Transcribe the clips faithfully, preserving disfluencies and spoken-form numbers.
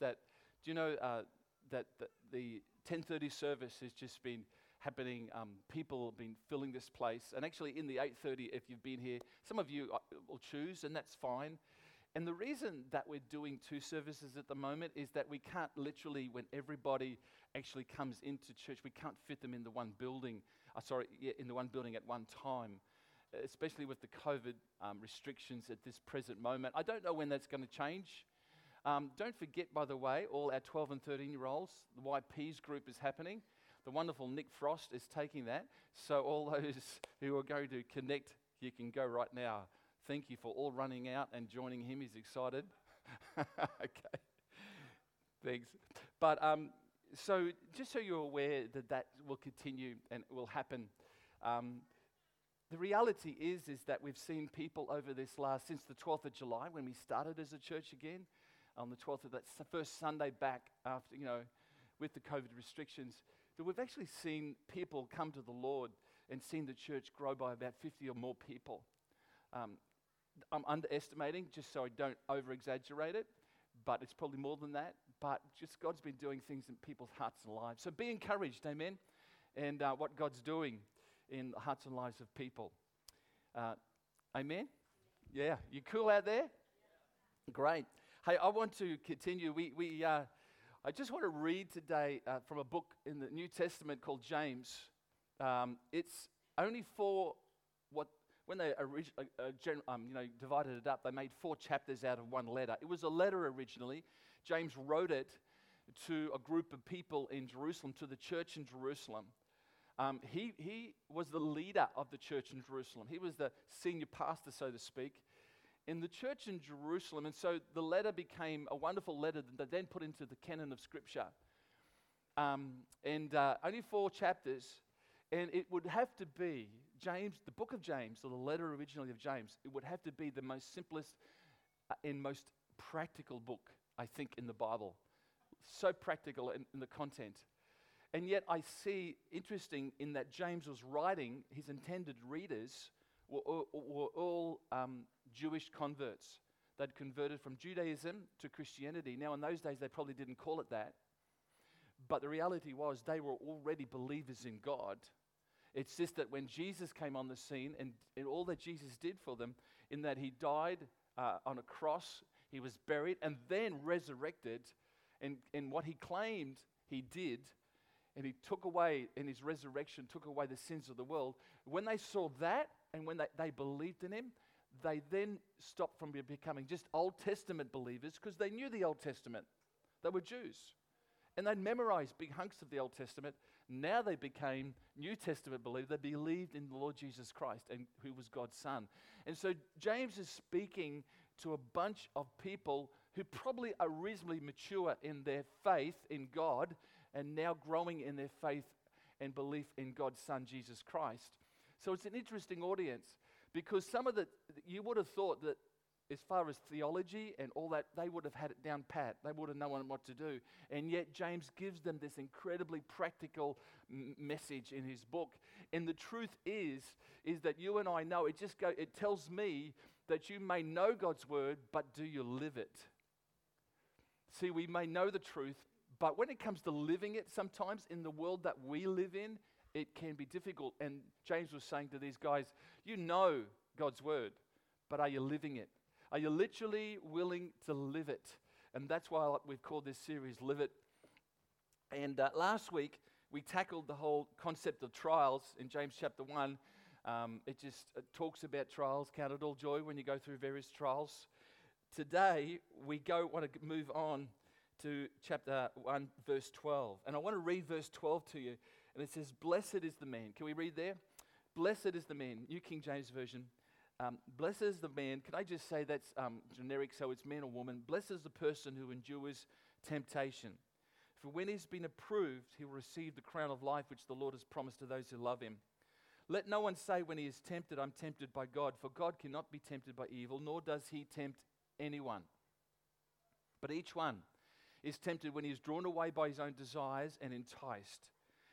that, do you know uh, that the, the ten thirty service has just been happening, um, people have been filling this place, and actually in the eight thirty, if you've been here, some of you will choose, and that's fine. And the reason that we're doing two services at the moment is that we can't literally, when everybody actually comes into church, we can't fit them in the one building, uh, sorry, yeah, in the one building at one time, especially with the COVID um, restrictions at this present moment. I don't know when that's going to change. Um, don't forget, by the way, all our twelve and thirteen-year-olds, the Y Ps group is happening. The wonderful Nick Frost is taking that. So all those who are going to connect, you can go right now. Thank you for all running out and joining him. He's excited. Okay. Thanks. But um, so just so you're aware that that will continue and will happen. Um, the reality is, is that we've seen people over this last, since the twelfth of July, when we started as a church again, on the twelfth of that first Sunday back after, you know, with the COVID restrictions, that we've actually seen people come to the Lord and seen the church grow by about fifty or more people. Um, I'm underestimating, just so I don't over-exaggerate it, but it's probably more than that. But just God's been doing things in people's hearts and lives. So be encouraged, amen, and uh, what God's doing in the hearts and lives of people. Uh, amen? Yeah. You cool out there? Great. Hey, I want to continue. We, we, uh, I just want to read today uh, from a book in the New Testament called James. Um, it's only for what... When they orig- uh, uh, gen- um, you know, divided it up, they made four chapters out of one letter. It was a letter originally. James wrote it to a group of people in Jerusalem, to the church in Jerusalem. Um, he, he was the leader of the church in Jerusalem. He was the senior pastor, so to speak, in the church in Jerusalem. And so the letter became a wonderful letter that they then put into the canon of Scripture. Um, and uh, only four chapters. And it would have to be, James, the book of James, or the letter originally of James, it would have to be the most simplest and most practical book, I think, in the Bible. So practical in, in the content. And yet I see, interesting, in that James was writing, his intended readers were, were, were all um, Jewish converts. They'd converted from Judaism to Christianity. Now, in those days, they probably didn't call it that. But the reality was they were already believers in God. It's just that when Jesus came on the scene and, and all that Jesus did for them, in that he died uh, on a cross, he was buried, and then resurrected, and, and what he claimed he did, and he took away, in his resurrection, took away the sins of the world. When they saw that, and when they, they believed in him, they then stopped from becoming just Old Testament believers, because they knew the Old Testament. They were Jews. And they'd memorized big hunks of the Old Testament. Now they became New Testament believers. They believed in the Lord Jesus Christ, and who was God's Son. And so James is speaking to a bunch of people who probably are reasonably mature in their faith in God, and now growing in their faith and belief in God's Son, Jesus Christ. So it's an interesting audience, because some of the, you would have thought that as far as theology and all that, they would have had it down pat. They would have known what to do. And yet James gives them this incredibly practical m- message in his book. And the truth is, is that you and I know, it just go, it tells me that you may know God's word, but do you live it? See, we may know the truth, but when it comes to living it, sometimes in the world that we live in, it can be difficult. And James was saying to these guys, you know God's word, but are you living it? Are you literally willing to live it? And that's why we've called this series Live It. And uh, last week, we tackled the whole concept of trials in James chapter one. Um, it just it talks about trials. Count it all joy when you go through various trials. Today, we go want to move on to chapter one, verse twelve. And I want to read verse twelve to you. And it says, blessed is the man. Can we read there? Blessed is the man. New King James Version. Um, blessed is the man, can I just say that's um, generic, so it's man or woman. Blessed is the person who endures temptation. For when he's been approved, he will receive the crown of life which the Lord has promised to those who love him. Let no one say when he is tempted, I'm tempted by God, for God cannot be tempted by evil, nor does he tempt anyone. But each one is tempted when he is drawn away by his own desires and enticed.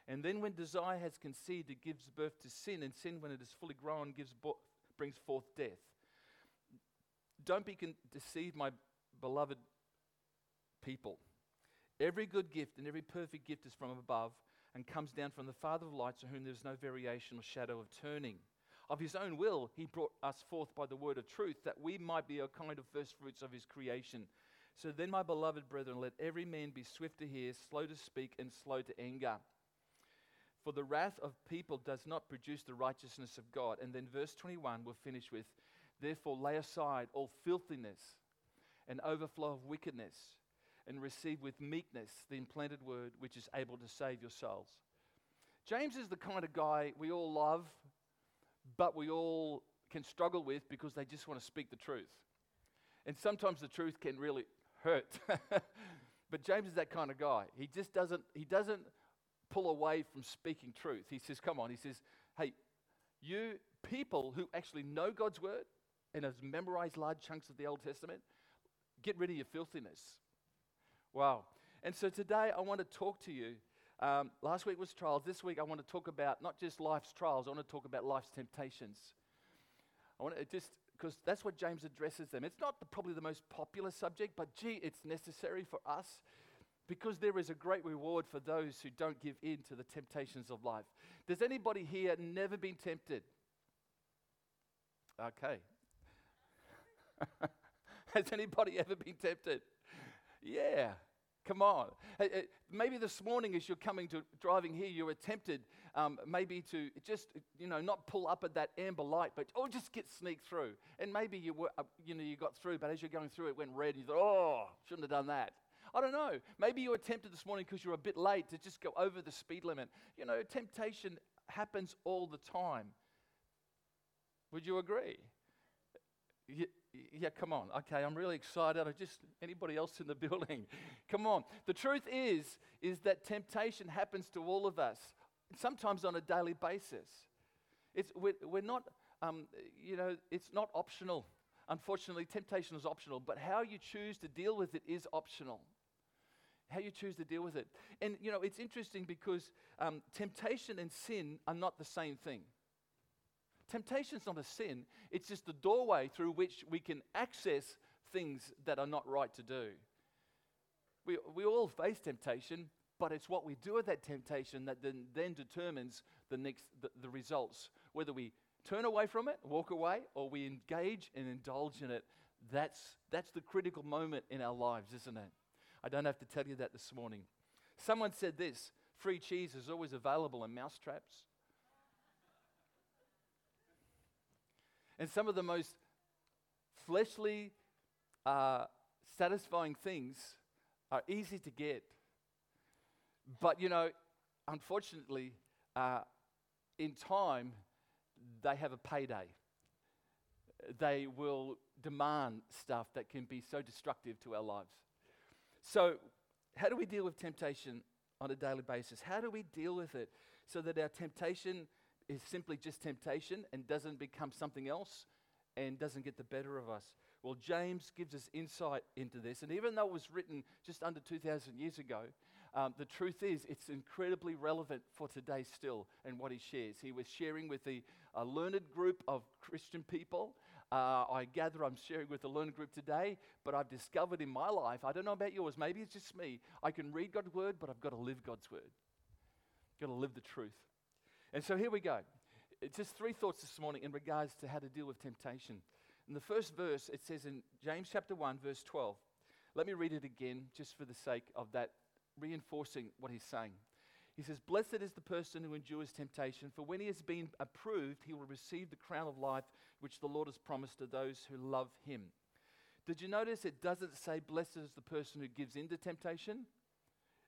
And then when desire has conceived, it gives birth to sin, and sin, when it is fully grown, gives birth. Bo- brings forth death. Don't be con- deceived, my beloved people. Every good gift and every perfect gift is from above and comes down from the Father of lights, to whom there is no variation or shadow of turning. Of his own will, he brought us forth by the word of truth, that we might be a kind of first fruits of his creation. So then, my beloved brethren, let every man be swift to hear, slow to speak, and slow to anger. For the wrath of people does not produce the righteousness of God. And then verse twenty-one, we'll finish with, therefore lay aside all filthiness and overflow of wickedness, and receive with meekness the implanted word, which is able to save your souls. James is the kind of guy we all love, but we all can struggle with, because they just want to speak the truth. And sometimes the truth can really hurt. But James is that kind of guy. He just doesn't, he doesn't pull away from speaking truth. He says, come on, he says, hey, you people who actually know God's word and have memorized large chunks of the Old Testament, get rid of your filthiness. Wow. And so today I want to talk to you. Um, last week was trials. This week I want to talk about not just life's trials. I want to talk about life's temptations. I want to just, because that's what James addresses them. It's not the, probably the most popular subject, but gee, it's necessary for us, because there is a great reward for those who don't give in to the temptations of life. Does anybody here never been tempted? Okay. Has anybody ever been tempted? Yeah, come on. Hey, hey, maybe this morning, as you're coming to driving here, you were tempted, um, maybe to just you know not pull up at that amber light, but oh, just get sneaked through. And maybe you were, uh, you know, you got through, but as you're going through, it went red. And you thought, oh, shouldn't have done that. I don't know. Maybe you were tempted this morning because you're a bit late to just go over the speed limit. You know, temptation happens all the time. Would you agree? Yeah. Yeah, come on. Okay, I'm really excited. I just, anybody else in the building? Come on. The truth is, is that temptation happens to all of us, sometimes on a daily basis. It's We're, we're not, um, you know, it's not optional. Unfortunately, temptation is optional, but how you choose to deal with it is optional. How you choose to deal with it. And, you know, it's interesting because um, temptation and sin are not the same thing. Temptation's not a sin, it's just the doorway through which we can access things that are not right to do. We we all face temptation, but it's what we do with that temptation that then, then determines the next the, the results. Whether we turn away from it, walk away, or we engage and indulge in it, that's that's the critical moment in our lives, isn't it? I don't have to tell you that this morning. Someone said this, free cheese is always available in mousetraps. And some of the most fleshly, uh, satisfying things are easy to get. But, you know, unfortunately, uh, in time, they have a payday. They will demand stuff that can be so destructive to our lives. So how do we deal with temptation on a daily basis? How do we deal with it so that our temptation is simply just temptation and doesn't become something else and doesn't get the better of us? Well, James gives us insight into this. And even though it was written just under two thousand years ago, um, the truth is it's incredibly relevant for today still and what he shares. He was sharing with the, a learned group of Christian people. Uh, I gather I'm sharing with a learned group today, but I've discovered in my life, I don't know about yours, maybe it's just me, I can read God's word, but I've got to live God's word. Got to live the truth. And so here we go. It's just three thoughts this morning in regards to how to deal with temptation. In the first verse, it says in James chapter one, verse twelve. Let me read it again, just for the sake of that, reinforcing what he's saying. He says, blessed is the person who endures temptation, for when he has been approved, he will receive the crown of life, which the Lord has promised to those who love him. Did you notice it doesn't say blessed is the person who gives in to temptation?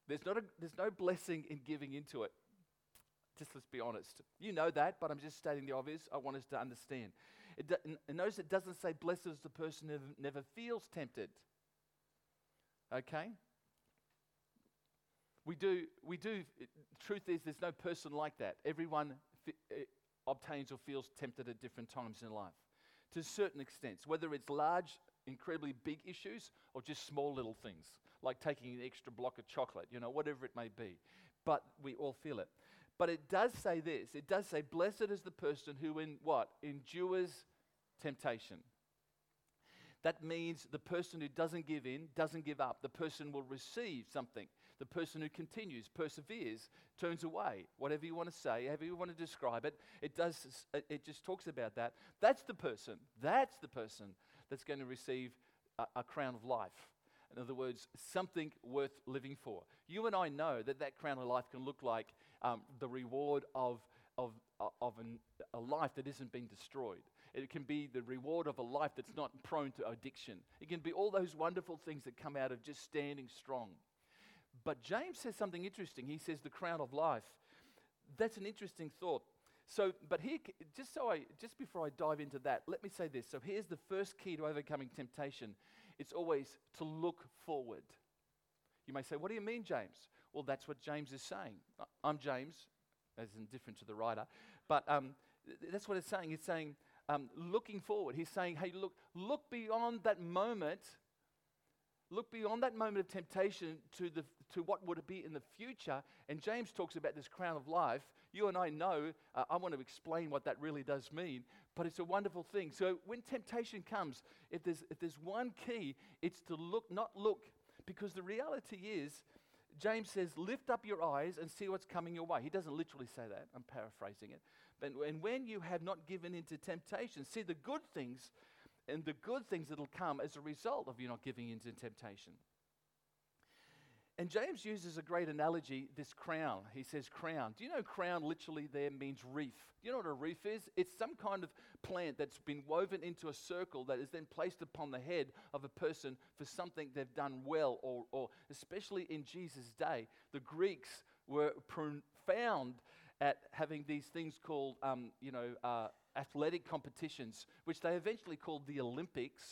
There's not a, there's no blessing in giving into it. Just let's be honest. You know that, but I'm just stating the obvious. I want us to understand. It do, and notice it doesn't say blessed is the person who never feels tempted. Okay? We do, we do, it, truth is there's no person like that. Everyone fi- it, obtains or feels tempted at different times in life. To certain extents, whether it's large, incredibly big issues, or just small little things, like taking an extra block of chocolate, you know, whatever it may be. But we all feel it. But it does say this, it does say, blessed is the person who in what? Endures temptation. That means the person who doesn't give in, doesn't give up. The person will receive something. The person who continues, perseveres, turns away. Whatever you want to say, however you want to describe it, it does. It just talks about that. That's the person. That's the person that's going to receive a, a crown of life. In other words, something worth living for. You and I know that that crown of life can look like um, the reward of of of an, a life that isn't being destroyed. It can be the reward of a life that's not prone to addiction. It can be all those wonderful things that come out of just standing strong. But James says something interesting. He says the crown of life. That's an interesting thought. So, but here, just so I, just before I dive into that, let me say this. So here's the first key to overcoming temptation. It's always to look forward. You may say, what do you mean, James? Well, that's what James is saying. I'm James, as in different to the writer. But um, th- that's what it's saying. It's saying, um, looking forward. He's saying, hey, look, look beyond that moment. Look beyond that moment of temptation to the to what would it be in the future. And James talks about this crown of life. You and I know, uh, I want to explain what that really does mean, but it's a wonderful thing. So when temptation comes, if there's, if there's one key, it's to look, not look, because the reality is, James says, lift up your eyes and see what's coming your way. He doesn't literally say that. I'm paraphrasing it. But, and when you have not given in to temptation, see the good things and the good things that'll come as a result of you not giving in to temptation. And James uses a great analogy, this crown. He says crown. Do you know crown literally there means wreath? Do you know what a wreath is? It's some kind of plant that's been woven into a circle that is then placed upon the head of a person for something they've done well, or, or especially in Jesus' day, the Greeks were profound at having these things called, um, you know, uh, athletic competitions, which they eventually called the Olympics.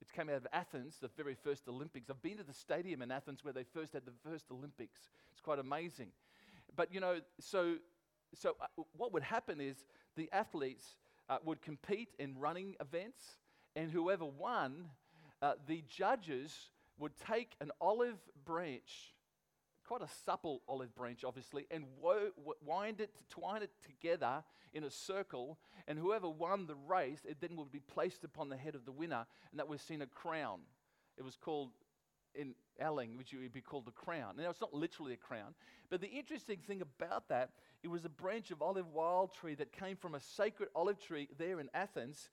It came out of Athens, the very first Olympics. I've been to the stadium in Athens where they first had the first Olympics. It's quite amazing. But, you know, so so uh, what would happen is the athletes uh, would compete in running events, and whoever won, uh, the judges would take an olive branch, quite a supple olive branch, obviously, and wo- wind it, twine it together in a circle, and whoever won the race, it then would be placed upon the head of the winner, and that was seen a crown. It was called, in our language, it would be called a crown. Now, it's not literally a crown, but the interesting thing about that, it was a branch of olive wild tree that came from a sacred olive tree there in Athens,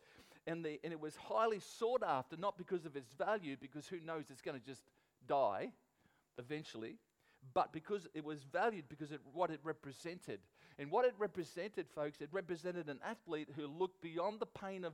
and, the, and it was highly sought after, not because of its value, because who knows, it's going to just die eventually, but because it was valued because of what it represented. And what it represented, folks, it represented an athlete who looked beyond the pain of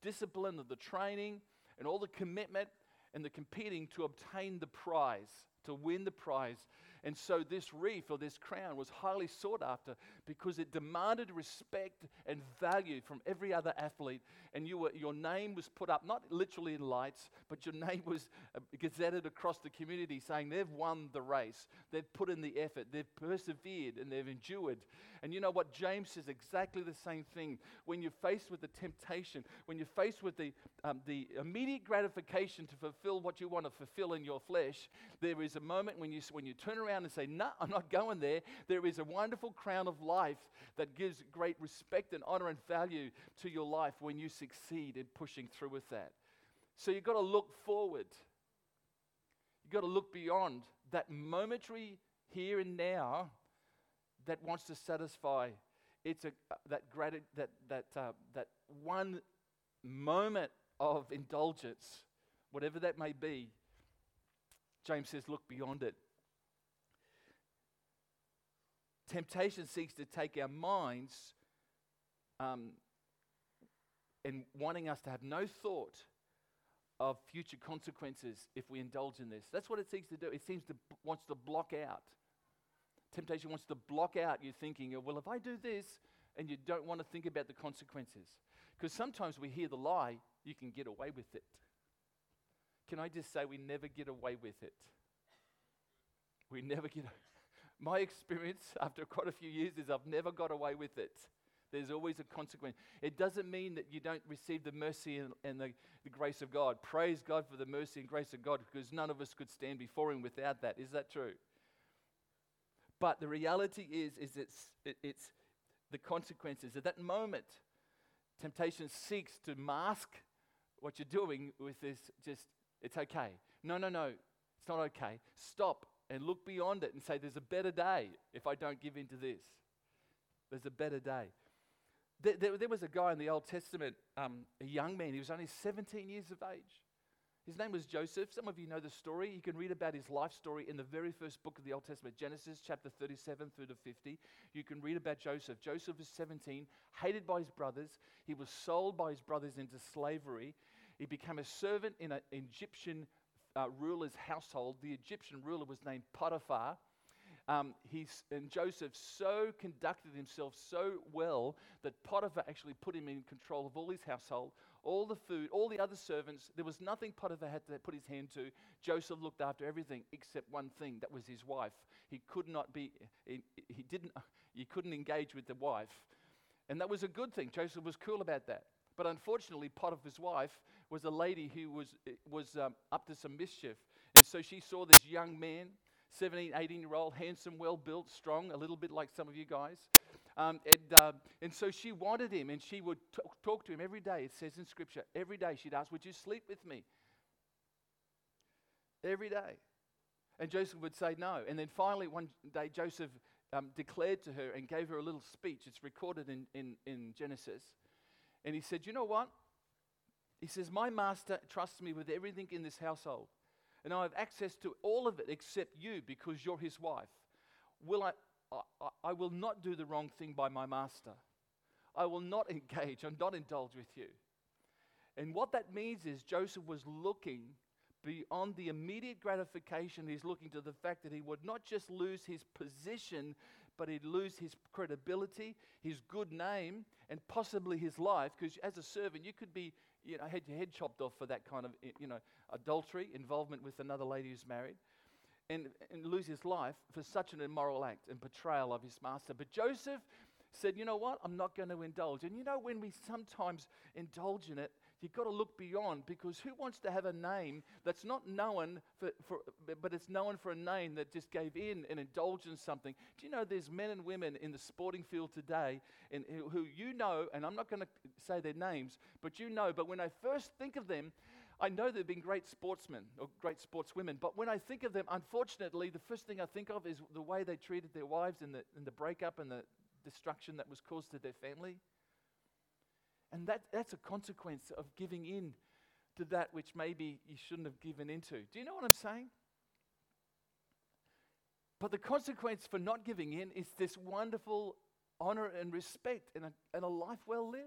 discipline, of the training, and all the commitment and the competing to obtain the prize, to win the prize. And so this wreath or this crown was highly sought after because it demanded respect and value from every other athlete. And you were, your name was put up, not literally in lights, but your name was uh, gazetted across the community saying they've won the race, they've put in the effort, they've persevered and they've endured. And you know what? James says exactly the same thing. When you're faced with the temptation, when you're faced with the, um, the immediate gratification to fulfill what you want to fulfill in your flesh, there is a moment when you, when you turn around and say, no, nah, I'm not going there. There is a wonderful crown of life that gives great respect and honor and value to your life when you succeed in pushing through with that. So you've got to look forward. You've got to look beyond that momentary here and now that wants to satisfy. It's a uh, that great that that uh, that one moment of indulgence, whatever that may be. James says, look beyond it. Temptation seeks to take our minds um, and wanting us to have no thought of future consequences if we indulge in this. That's what it seeks to do. It seems to b- wants to block out. Temptation wants to block out you thinking, oh, well, if I do this, and you don't want to think about the consequences. Because sometimes we hear the lie, you can get away with it. Can I just say we never get away with it? We never get away. My experience after quite a few years is I've never got away with it. There's always a consequence. It doesn't mean that you don't receive the mercy and, and the, the grace of God. Praise God for the mercy and grace of God, because none of us could stand before Him without that. Is that true? But the reality is, is it's, it, it's the consequences. At that moment, temptation seeks to mask what you're doing with this, just, it's okay. No, no, no, it's not okay. Stop and look beyond it and say, there's a better day if I don't give in to this. There's a better day. There, there, there was a guy in the Old Testament, um, a young man, he was only seventeen years of age. His name was Joseph. Some of you know the story. You can read about his life story in the very first book of the Old Testament, Genesis chapter thirty-seven through to fifty. You can read about Joseph. Joseph was seventeen, hated by his brothers. He was sold by his brothers into slavery. He became a servant in an Egyptian uh, ruler's household. The Egyptian ruler was named Potiphar. Um, he's, and Joseph so conducted himself so well that Potiphar actually put him in control of all his household, all the food, all the other servants. There was nothing Potiphar had to put his hand to. Joseph looked after everything except one thing. That was his wife. He could not be. He, he didn't. You couldn't engage with the wife, and that was a good thing. Joseph was cool about that. But unfortunately, Potiphar's wife was a lady who was was um, up to some mischief, and so she saw this young man. seventeen, eighteen-year-old, handsome, well-built, strong, a little bit like some of you guys. Um, and uh, and so she wanted him, and she would t- talk to him every day. It says in Scripture, every day she'd ask, would you sleep with me? Every day. And Joseph would say no. And then finally, one day, Joseph um, declared to her and gave her a little speech. It's recorded in, in, in Genesis. And he said, you know what? He says, my master trusts me with everything in this household. And I have access to all of it except you because you're his wife. Will I, I, I will not do the wrong thing by my master. I will not engage. I'm not indulged with you. And what that means is Joseph was looking beyond the immediate gratification. He's looking to the fact that he would not just lose his position, but he'd lose his credibility, his good name, and possibly his life. Because as a servant, you could be, you know, had your head chopped off for that kind of, you know, adultery, involvement with another lady who's married, and, and lose his life for such an immoral act and betrayal of his master. But Joseph said, you know what? I'm not going to indulge. And you know, when we sometimes indulge in it, you've got to look beyond, because who wants to have a name that's not known for, for, but it's known for a name that just gave in and indulged in something? Do you know there's men and women in the sporting field today and who you know, and I'm not going to say their names, but you know, but when I first think of them, I know they've been great sportsmen or great sportswomen, but when I think of them, unfortunately, the first thing I think of is the way they treated their wives and the, and the breakup and the destruction that was caused to their family. And that, that's a consequence of giving in to that which maybe you shouldn't have given into. Do you know what I'm saying? But the consequence for not giving in is this wonderful honor and respect and a, and a life well lived.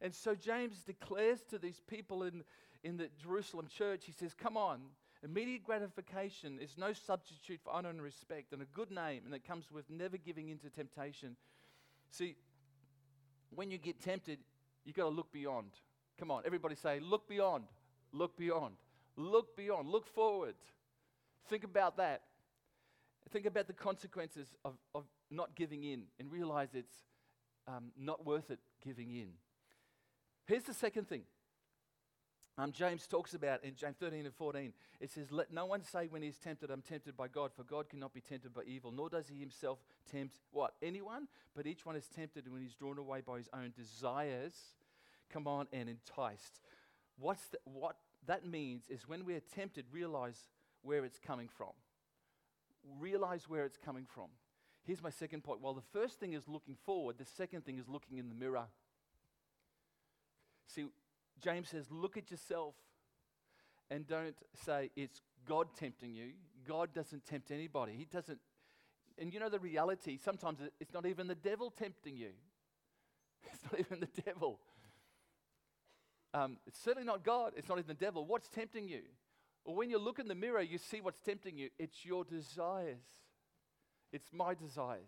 And so James declares to these people in, in the Jerusalem church, he says, come on, immediate gratification is no substitute for honor and respect and a good name, and it comes with never giving in to temptation. See, when you get tempted, you got to look beyond. Come on, everybody say, look beyond, look beyond, look beyond, look forward. Think about that. Think about the consequences of, of not giving in and realize it's um, not worth it giving in. Here's the second thing um, James talks about in James thirteen and fourteen. It says, let no one say when he's tempted, I'm tempted by God, for God cannot be tempted by evil, nor does he himself tempt, what, anyone? But each one is tempted when he's drawn away by his own desires, come on, and enticed. What's the, what that means is when we are tempted, realize where it's coming from. Realize where it's coming from. Here's my second point. While the first thing is looking forward, the second thing is looking in the mirror. See, James says, look at yourself and don't say it's God tempting you. God doesn't tempt anybody. He doesn't. And you know the reality, sometimes it's not even the devil tempting you. It's not even the devil. Um, it's certainly not God. It's not even the devil. What's tempting you? Well, when you look in the mirror, you see what's tempting you. It's your desires. It's my desires.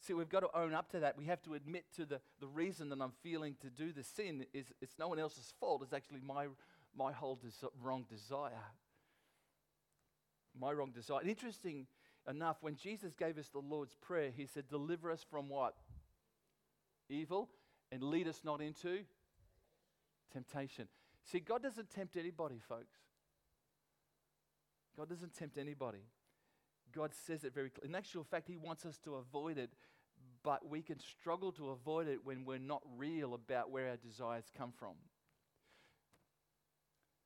See, we've got to own up to that. We have to admit to the, the reason that I'm feeling to do the sin is it's no one else's fault. It's actually my my whole desi- wrong desire. My wrong desire. And interesting enough, when Jesus gave us the Lord's Prayer, he said, deliver us from what? Evil, and lead us not into temptation. See, God doesn't tempt anybody, folks. God doesn't tempt anybody. God says it very clearly. In actual fact, he wants us to avoid it, but we can struggle to avoid it when we're not real about where our desires come from.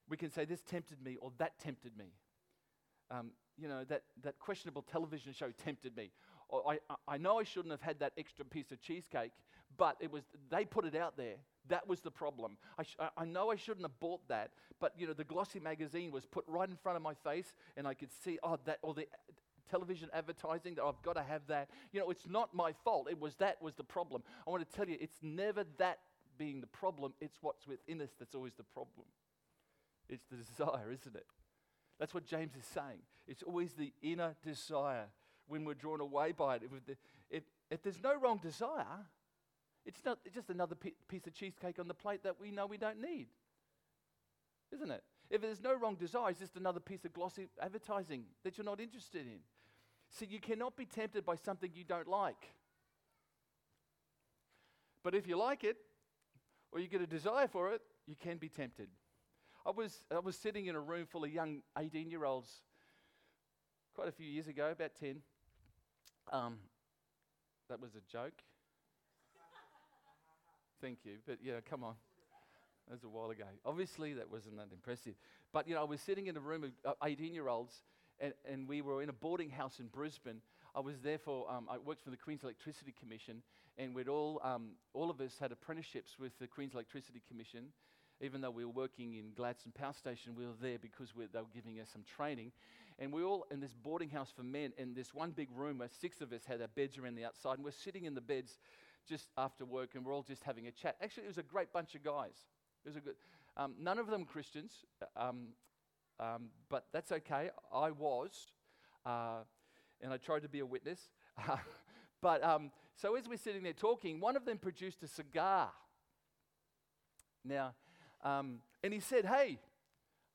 We can say, this tempted me, or that tempted me. Um, you know, that, that questionable television show tempted me. Or I, I know I shouldn't have had that extra piece of cheesecake, but it was they put it out there. That was the problem. I, sh- I know I shouldn't have bought that, but you know, the glossy magazine was put right in front of my face, and I could see, oh, that, or the television advertising, that I've got to have that. You know, it's not my fault. It was that was the problem. I want to tell you, it's never that being the problem. It's what's within us that's always the problem. It's the desire, isn't it? That's what James is saying. It's always the inner desire when we're drawn away by it. If, if, if there's no wrong desire, it's not it's just another p- piece of cheesecake on the plate that we know we don't need, isn't it? If there's no wrong desire, it's just another piece of glossy advertising that you're not interested in. See, you cannot be tempted by something you don't like. But if you like it, or you get a desire for it, you can be tempted. I was I was sitting in a room full of young eighteen-year-olds quite a few years ago, about ten. Um, that was a joke. Thank you, but yeah, come on. That was a while ago. Obviously, that wasn't that impressive. But you know, I was sitting in a room of eighteen-year-olds, and, and we were in a boarding house in Brisbane. I was there for, um, I worked for the Queen's Electricity Commission, and we'd all, um, all of us had apprenticeships with the Queen's Electricity Commission. Even though we were working in Gladstone Power Station, we were there because we're, they were giving us some training. And we were all in this boarding house for men, in this one big room where six of us had our beds around the outside. And we're sitting in the beds just after work, and we're all just having a chat. Actually, it was a great bunch of guys. It was a good, um, none of them Christians, um, um, but that's okay. I was, uh, and I tried to be a witness. but um, so as we're sitting there talking, one of them produced a cigar. Now... Um, and he said, hey,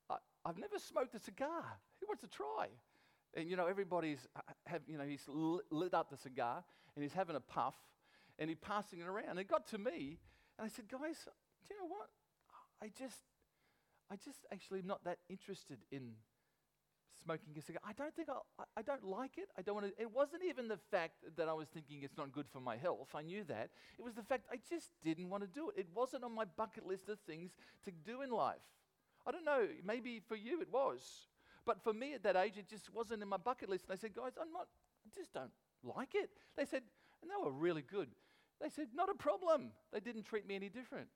I, I've never smoked a cigar. Who wants to try? And, you know, everybody's, have, you know, he's lit up the cigar and he's having a puff and he's passing it around. And it got to me and I said, guys, do you know what? I just, I just actually am not that interested in smoking a cigar. I don't think I'll, I, I don't like it. I don't want to, it wasn't even the fact that I was thinking it's not good for my health. I knew that. It was the fact I just didn't want to do it. It wasn't on my bucket list of things to do in life. I don't know. Maybe for you it was. But for me at that age, it just wasn't in my bucket list. And I said, guys, I'm not, I just don't like it. They said, and they were really good. They said, not a problem. They didn't treat me any different.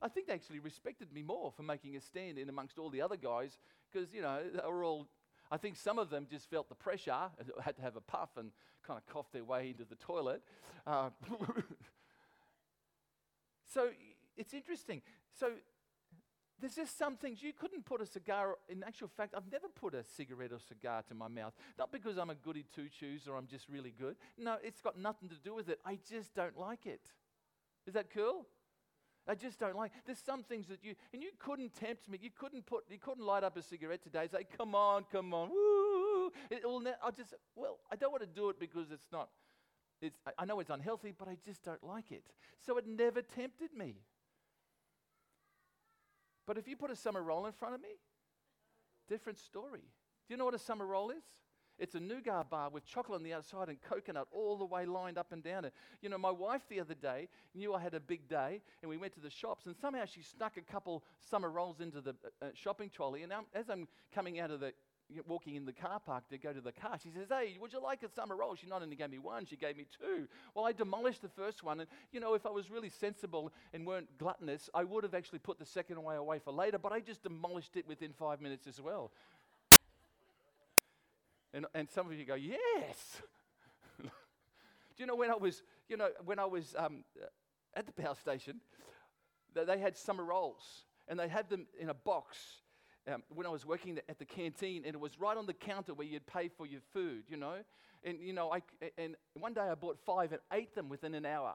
I think they actually respected me more for making a stand in amongst all the other guys because, you know, they were all, I think some of them just felt the pressure and had to have a puff and kind of coughed their way into the toilet. Uh, so it's interesting. So there's just some things you couldn't put a cigar, in actual fact, I've never put a cigarette or cigar to my mouth. Not because I'm a goody two-shoes or I'm just really good. No, it's got nothing to do with it. I just don't like it. Is that cool? I just don't like. There's some things that you, and you couldn't tempt me. You couldn't put, you couldn't light up a cigarette today. Say, come on, come on, woo! It will. Ne- I just, well, I don't want to do it because it's not. It's. I, I know it's unhealthy, but I just don't like it. So it never tempted me. But if you put a summer roll in front of me, different story. Do you know what a summer roll is? It's a nougat bar with chocolate on the outside and coconut all the way lined up and down it. You know, my wife the other day knew I had a big day, and we went to the shops, and somehow she snuck a couple summer rolls into the uh, shopping trolley. And I'm, as I'm coming out of the, you know, walking in the car park to go to the car, she says, hey, would you like a summer roll? She not only gave me one, she gave me two. Well, I demolished the first one, and, you know, if I was really sensible and weren't gluttonous, I would have actually put the second one away for later, but I just demolished it within five minutes as well. And, and some of you go, yes. Do you know when I was, you know, when I was um, at the power station, th- they had summer rolls, and they had them in a box. Um, when I was working th- at the canteen, and it was right on the counter where you'd pay for your food, you know. And you know, I c- and one day I bought five and ate them within an hour.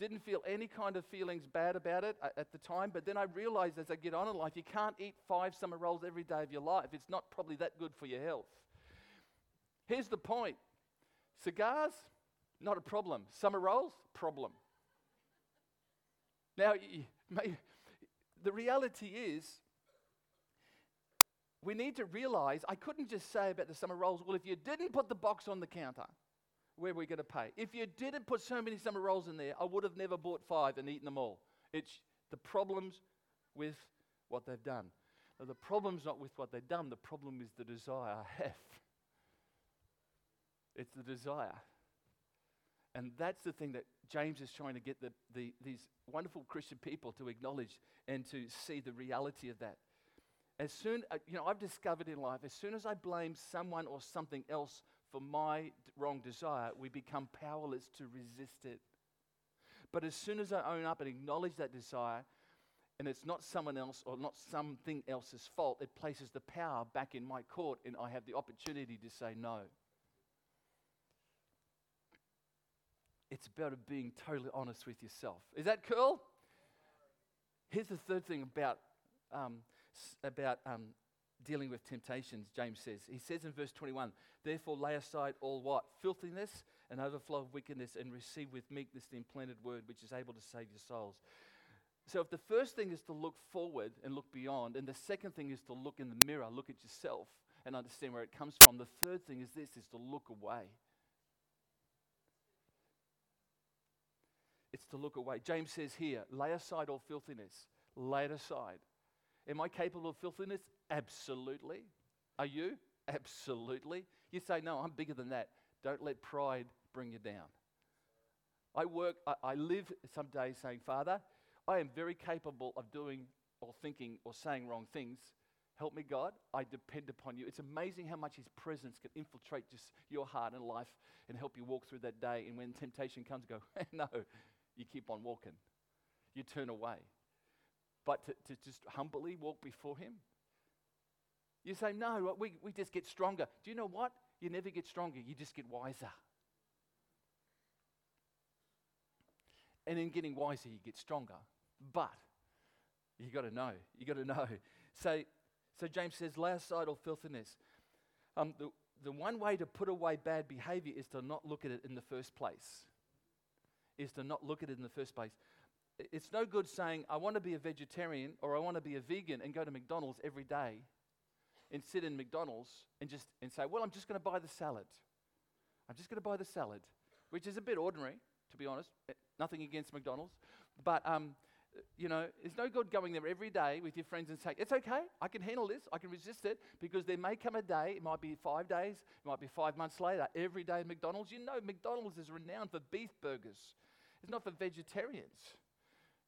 Didn't feel any kind of feelings bad about it uh, at the time, but then I realized as I get on in life, you can't eat five summer rolls every day of your life. It's not probably that good for your health. Here's the point. Cigars, not a problem. Summer rolls, problem. Now, y- may, the reality is, we need to realize, I couldn't just say about the summer rolls, well, if you didn't put the box on the counter, where were we going to pay? If you didn't put so many summer rolls in there, I would have never bought five and eaten them all. It's the problems with what they've done. The problem's not with what they've done. The problem is the desire I have. It's the desire. And that's the thing that James is trying to get the, the these wonderful Christian people to acknowledge and to see the reality of that. As soon, you know, I've discovered in life, as soon as I blame someone or something else for my wrong desire, we become powerless to resist it. But as soon as I own up and acknowledge that desire, and it's not someone else or not something else's fault, it places the power back in my court, and I have the opportunity to say no. It's about being totally honest with yourself. Is that cool? Here's the third thing about um, about um, dealing with temptations, James says. He says in verse twenty-one, therefore lay aside all what? Filthiness and overflow of wickedness, and receive with meekness the implanted word, which is able to save your souls. So if the first thing is to look forward and look beyond, and the second thing is to look in the mirror, look at yourself and understand where it comes from, the third thing is this, is to look away. It's to look away. James says here, lay aside all filthiness. Lay it aside. Am I capable of filthiness? Absolutely. Are you? Absolutely. You say, no, I'm bigger than that. Don't let pride bring you down. I work, I, I live some days saying, Father, I am very capable of doing or thinking or saying wrong things. Help me, God. I depend upon you. It's amazing how much His presence can infiltrate just your heart and life and help you walk through that day. And when temptation comes, go, no, you keep on walking. You turn away. But to, to just humbly walk before Him. You say, no, we, we just get stronger. Do you know what? You never get stronger. You just get wiser. And in getting wiser, you get stronger. But you got to know. You got to know. So, so James says, lay aside all filthiness. Um, the, the one way to put away bad behavior is to not look at it in the first place. Is to not look at it in the first place. It's no good saying, I want to be a vegetarian or I want to be a vegan and go to McDonald's every day and sit in McDonald's and just and say, well, I'm just going to buy the salad. I'm just going to buy the salad, which is a bit ordinary, to be honest. Nothing against McDonald's. But, um, you know, it's no good going there every day with your friends and saying, it's okay, I can handle this, I can resist it, because there may come a day, it might be five days, it might be five months later, every day at McDonald's. You know, McDonald's is renowned for beef burgers. It's not for vegetarians.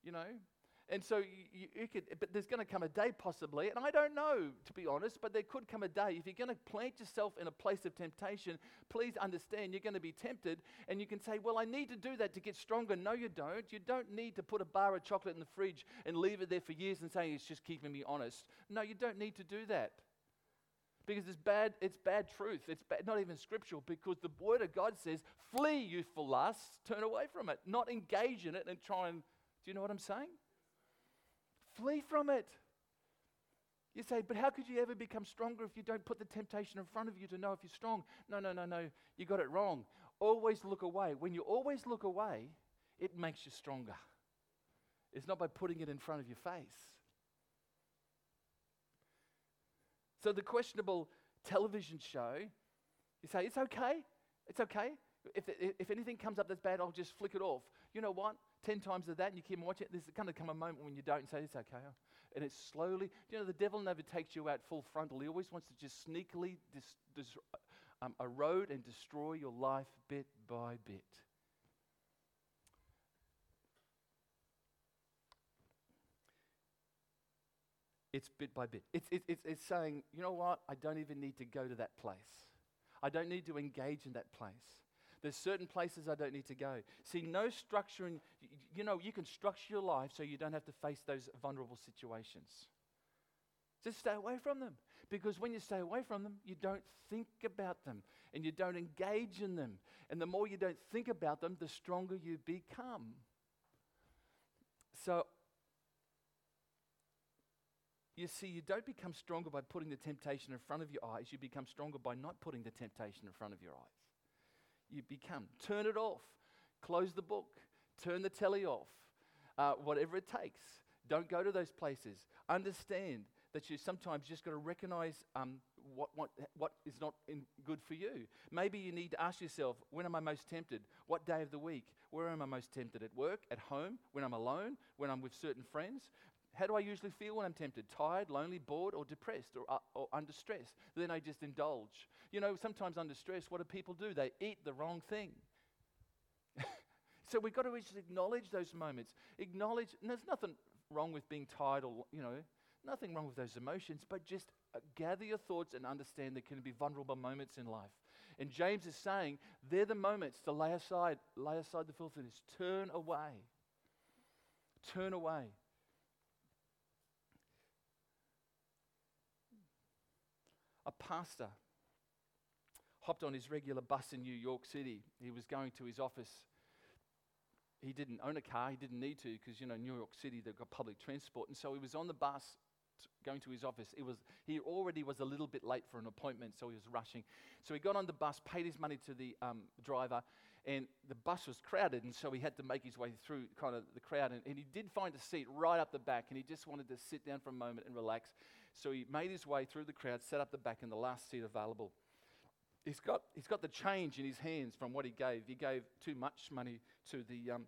You know, and so you, you could, but there's going to come a day possibly, and I don't know, to be honest, but there could come a day. If you're going to plant yourself in a place of temptation, please understand you're going to be tempted, and you can say, well, I need to do that to get stronger. No, you don't. You don't need to put a bar of chocolate in the fridge and leave it there for years and say, it's just keeping me honest. No, you don't need to do that. Because it's bad, it's bad truth. It's bad, not even scriptural, because the Word of God says, flee youthful lusts, turn away from it, not engage in it and try and you know what I'm saying? Flee from it. You say, but how could you ever become stronger if you don't put the temptation in front of you to know if you're strong? No, no, no, no. You got it wrong. Always look away. When you always look away, it makes you stronger. It's not by putting it in front of your face. So the questionable television show, you say, it's okay. It's okay. If, if anything comes up that's bad, I'll just flick it off. You know what? Ten times of that, and you keep watching it. There's going to come a moment when you don't and say, it's okay. And it's slowly, you know, the devil never takes you out full frontal. He always wants to just sneakily dis- dis- um, erode and destroy your life bit by bit. It's bit by bit. It's, it, it's, it's saying, you know what? I don't even need to go to that place. I don't need to engage in that place. There's certain places I don't need to go. See, no structuring, you know, you can structure your life so you don't have to face those vulnerable situations. Just stay away from them. Because when you stay away from them, you don't think about them and you don't engage in them. And the more you don't think about them, the stronger you become. So, you see, you don't become stronger by putting the temptation in front of your eyes. You become stronger by not putting the temptation in front of your eyes. You become. Turn it off. Close the book. Turn the telly off. Uh, whatever it takes. Don't go to those places. Understand that you sometimes just got to recognize um, what, what, what is not in good for you. Maybe you need to ask yourself, when am I most tempted? What day of the week? Where am I most tempted? At work? At home? When I'm alone? When I'm with certain friends? How do I usually feel when I'm tempted? Tired, lonely, bored, or depressed, or, uh, or under stress? Then I just indulge. You know, sometimes under stress, what do people do? They eat the wrong thing. So we've got to just acknowledge those moments. Acknowledge, and there's nothing wrong with being tired or, you know, nothing wrong with those emotions, but just gather your thoughts and understand there can be vulnerable moments in life. And James is saying, they're the moments to lay aside, lay aside the filthiness. Turn away. Turn away. A pastor hopped on his regular bus in New York City. He was going to his office. He didn't own a car. He didn't need to because, you know, New York City, they've got public transport. And so he was on the bus going to his office. It was he already was a little bit late for an appointment, so he was rushing. So he got on the bus, paid his money to the um, driver, and the bus was crowded, and so he had to make his way through kind of the crowd. And, and he did find a seat right up the back, and he just wanted to sit down for a moment and relax. So he made his way through the crowd, sat up the back in the last seat available. He's got he's got the change in his hands from what he gave. He gave too much money to the um,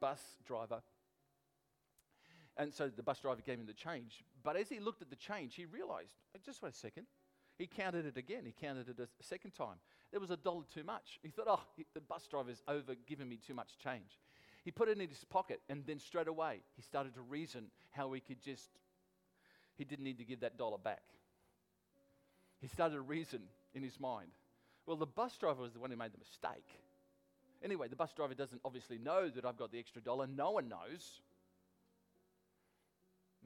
bus driver. And so the bus driver gave him the change. But as he looked at the change, he realized, just wait a second. He counted it again. He counted it a second time. There was a dollar too much. He thought, oh, the bus driver's over giving me too much change. He put it in his pocket, and then straight away, he started to reason how he could just, he didn't need to give that dollar back. He started to reason in his mind. Well, the bus driver was the one who made the mistake. Anyway, the bus driver doesn't obviously know that I've got the extra dollar. No one knows.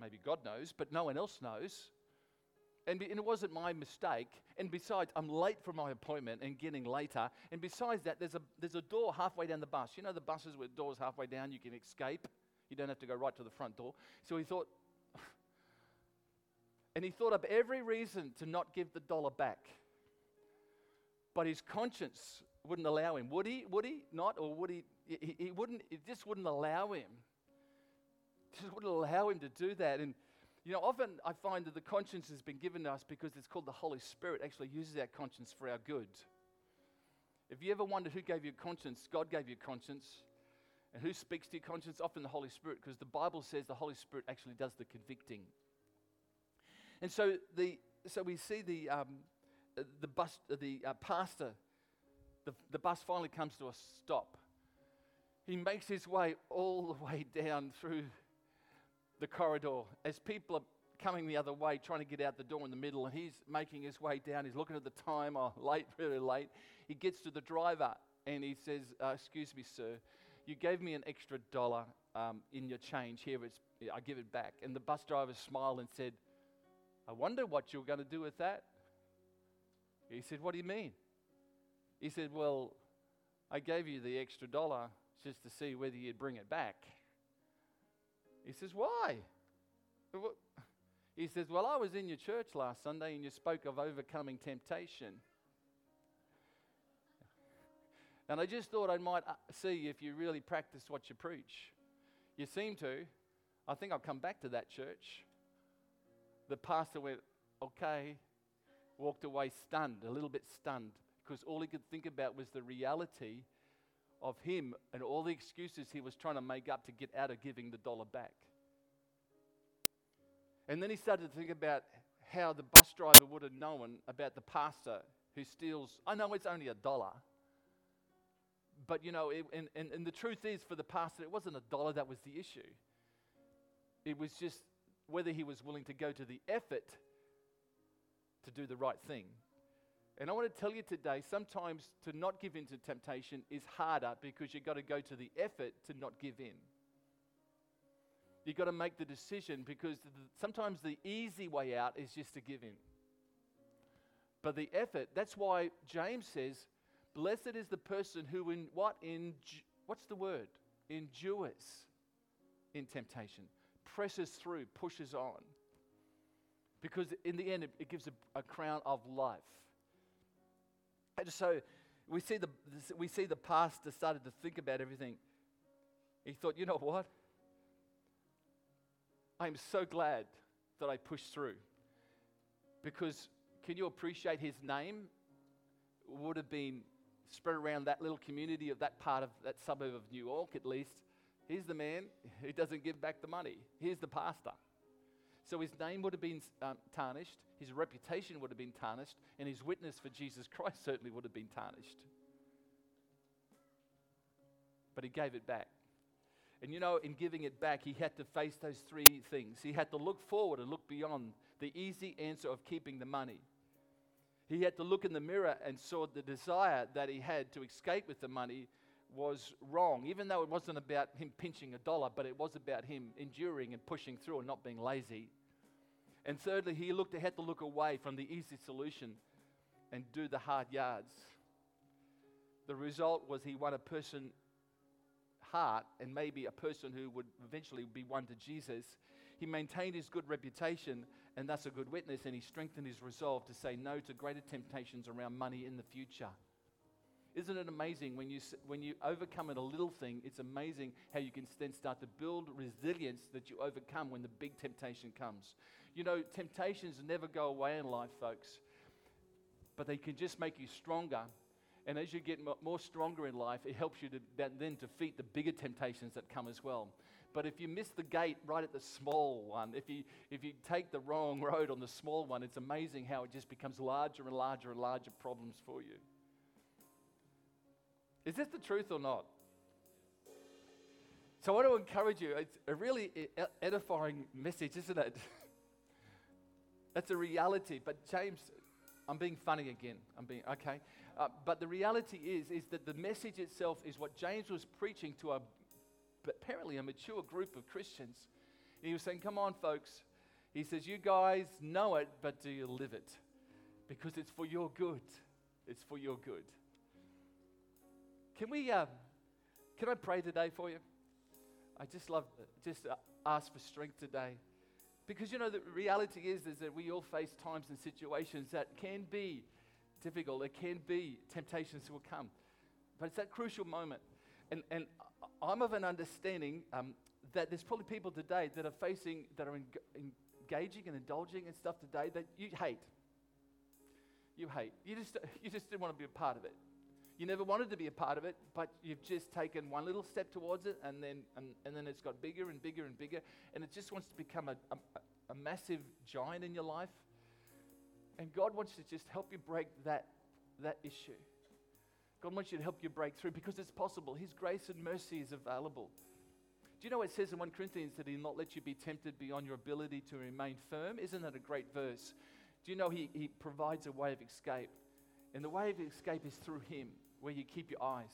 Maybe God knows, but no one else knows. And, be, and it wasn't my mistake. And besides, I'm late for my appointment and getting later. And besides that, there's a there's a door halfway down the bus. You know the buses with doors halfway down, you can escape. You don't have to go right to the front door. So he thought, and he thought up every reason to not give the dollar back. But his conscience wouldn't allow him. Would he? Would he not? Or would he? He, he wouldn't. It just wouldn't allow him. Just wouldn't allow him to do that. And, you know, often I find that the conscience has been given to us because it's called the Holy Spirit actually uses our conscience for our good. If you ever wondered who gave you conscience, God gave you conscience. And who speaks to your conscience? Often the Holy Spirit, because the Bible says the Holy Spirit actually does the convicting. And so the so we see the um, the bus the uh, pastor, the the bus finally comes to a stop. He makes his way all the way down through the corridor as people are coming the other way, trying to get out the door in the middle, and he's making his way down. He's looking at the time. Oh, late, really late. He gets to the driver and he says, uh, excuse me, sir, you gave me an extra dollar um, in your change. Here, it's, I give it back. And the bus driver smiled and said, I wonder what you're going to do with that. He said, what do you mean? He said, well, I gave you the extra dollar just to see whether you'd bring it back. He says, why? He says, well, I was in your church last Sunday and you spoke of overcoming temptation. And I just thought I might see if you really practice what you preach. You seem to. I think I'll come back to that church. The pastor went, okay, walked away stunned, a little bit stunned, because all he could think about was the reality of him and all the excuses he was trying to make up to get out of giving the dollar back. And then he started to think about how the bus driver would have known about the pastor who steals. I know it's only a dollar, but you know, it, and, and, and the truth is for the pastor, it wasn't a dollar that was the issue. It was just whether he was willing to go to the effort to do the right thing. And I want to tell you today, sometimes to not give in to temptation is harder because you've got to go to the effort to not give in. You've got to make the decision because sometimes the easy way out is just to give in. But the effort, that's why James says, blessed is the person who in what? In, what's the word? Endures in temptation. Presses through, pushes on. Because in the end, it, it gives a, a crown of life. So we see the we see the pastor started to think about everything. He thought, you know what? I'm so glad that I pushed through. Because can you appreciate his name? Would have been spread around that little community of that part of that suburb of New York, at least. Here's the man who doesn't give back the money. Here's the pastor. So his name would have been um, tarnished, his reputation would have been tarnished, and his witness for Jesus Christ certainly would have been tarnished. But he gave it back. And you know, in giving it back, he had to face those three things. He had to look forward and look beyond the easy answer of keeping the money. He had to look in the mirror and saw the desire that he had to escape with the money was wrong, even though it wasn't about him pinching a dollar, but it was about him enduring and pushing through and not being lazy. And thirdly, he looked, had to look away from the easy solution and do the hard yards. The result was he won a person heart and maybe a person who would eventually be won to Jesus. He maintained his good reputation and thus a good witness, and he strengthened his resolve to say no to greater temptations around money in the future. Isn't it amazing when you when you overcome in a little thing, it's amazing how you can then start to build resilience that you overcome when the big temptation comes. You know, temptations never go away in life, folks, but they can just make you stronger. And as you get more stronger in life, it helps you to then defeat the bigger temptations that come as well. But if you miss the gate right at the small one, if you if you take the wrong road on the small one, it's amazing how it just becomes larger and larger and larger problems for you. Is this the truth or not? So I want to encourage you. It's a really edifying message, isn't it? That's a reality. But James, I'm being funny again. I'm being, okay. Uh, but the reality is, is that the message itself is what James was preaching to a, apparently a mature group of Christians. And he was saying, come on, folks. He says, you guys know it, but do you live it? Because it's for your good. It's for your good. Can we, uh, can I pray today for you? I just love, just uh, ask for strength today. Because you know, the reality is, is that we all face times and situations that can be difficult. It can be temptations that will come. But it's that crucial moment. And and I'm of an understanding um, that there's probably people today that are facing, that are en- engaging and indulging in stuff today that you hate. You hate. You just, you just didn't want to be a part of it. You never wanted to be a part of it, but you've just taken one little step towards it, and then and, and then it's got bigger and bigger and bigger, and it just wants to become a, a, a massive giant in your life. And God wants to just help you break that, that issue. God wants you to help you break through, because it's possible. His grace and mercy is available. Do you know it says in First Corinthians that he'll not let you be tempted beyond your ability to remain firm? Isn't that a great verse? Do you know he, he provides a way of escape? And the way of escape is through him, where you keep your eyes.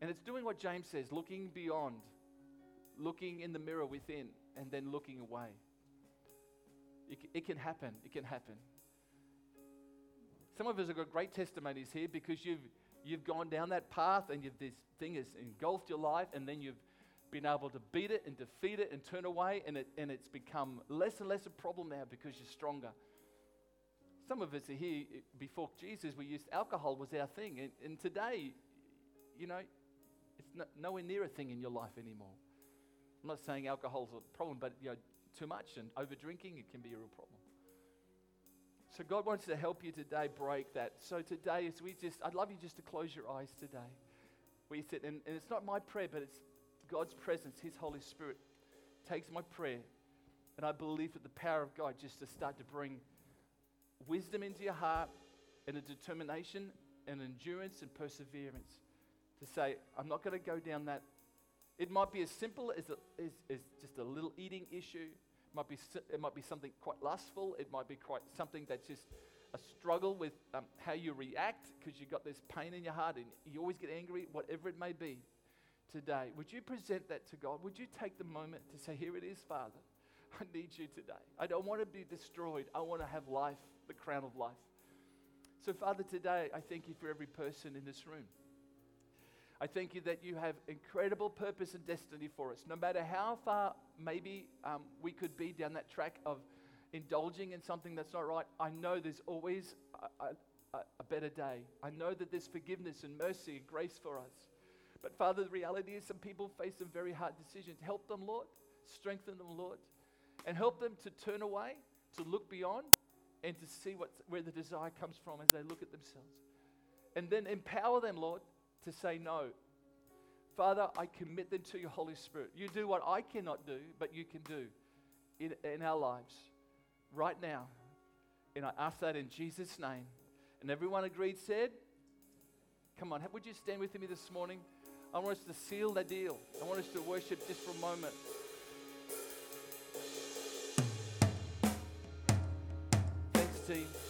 And it's doing what James says, looking beyond, looking in the mirror within, and then looking away. It, it can happen. It can happen. Some of us have got great testimonies here because you've you've gone down that path and you've, this thing has engulfed your life, and then you've been able to beat it and defeat it and turn away, and it and it's become less and less a problem now because you're stronger. Some of us are here before Jesus. We used alcohol was our thing, and, and today, you know, it's no, nowhere near a thing in your life anymore. I'm not saying alcohol's a problem, but you know, too much and over drinking, it can be a real problem. So God wants to help you today break that. So today, as we just, I'd love you just to close your eyes today. Where you sit, and, and it's not my prayer, but it's God's presence. His Holy Spirit takes my prayer, and I believe that the power of God just to start to bring wisdom into your heart, and a determination and endurance and perseverance to say, I'm not going to go down that. It might be as simple as, a, as, as just a little eating issue. It might be it might be something quite lustful. It might be quite something that's just a struggle with um, how you react because you've got this pain in your heart and you always get angry, whatever it may be today. Would you present that to God? Would you take the moment to say, here it is, Father. I need you today. I don't want to be destroyed. I want to have life, the crown of life. So, Father, today I thank you for every person in this room. I thank you that you have incredible purpose and destiny for us. No matter how far maybe um, we could be down that track of indulging in something that's not right, I know there's always a, a, a better day. I know that there's forgiveness and mercy and grace for us. But, Father, the reality is some people face some very hard decisions. Help them, Lord. Strengthen them, Lord. And help them to turn away, to look beyond, and to see what's, where the desire comes from as they look at themselves. And then empower them, Lord, to say no. Father, I commit them to your Holy Spirit. You do what I cannot do, but you can do. in, in our lives right now. And I ask that in Jesus' name. And everyone agreed said, come on, would you stand with me this morning? I want us to seal that deal. I want us to worship just for a moment. Thanks, team.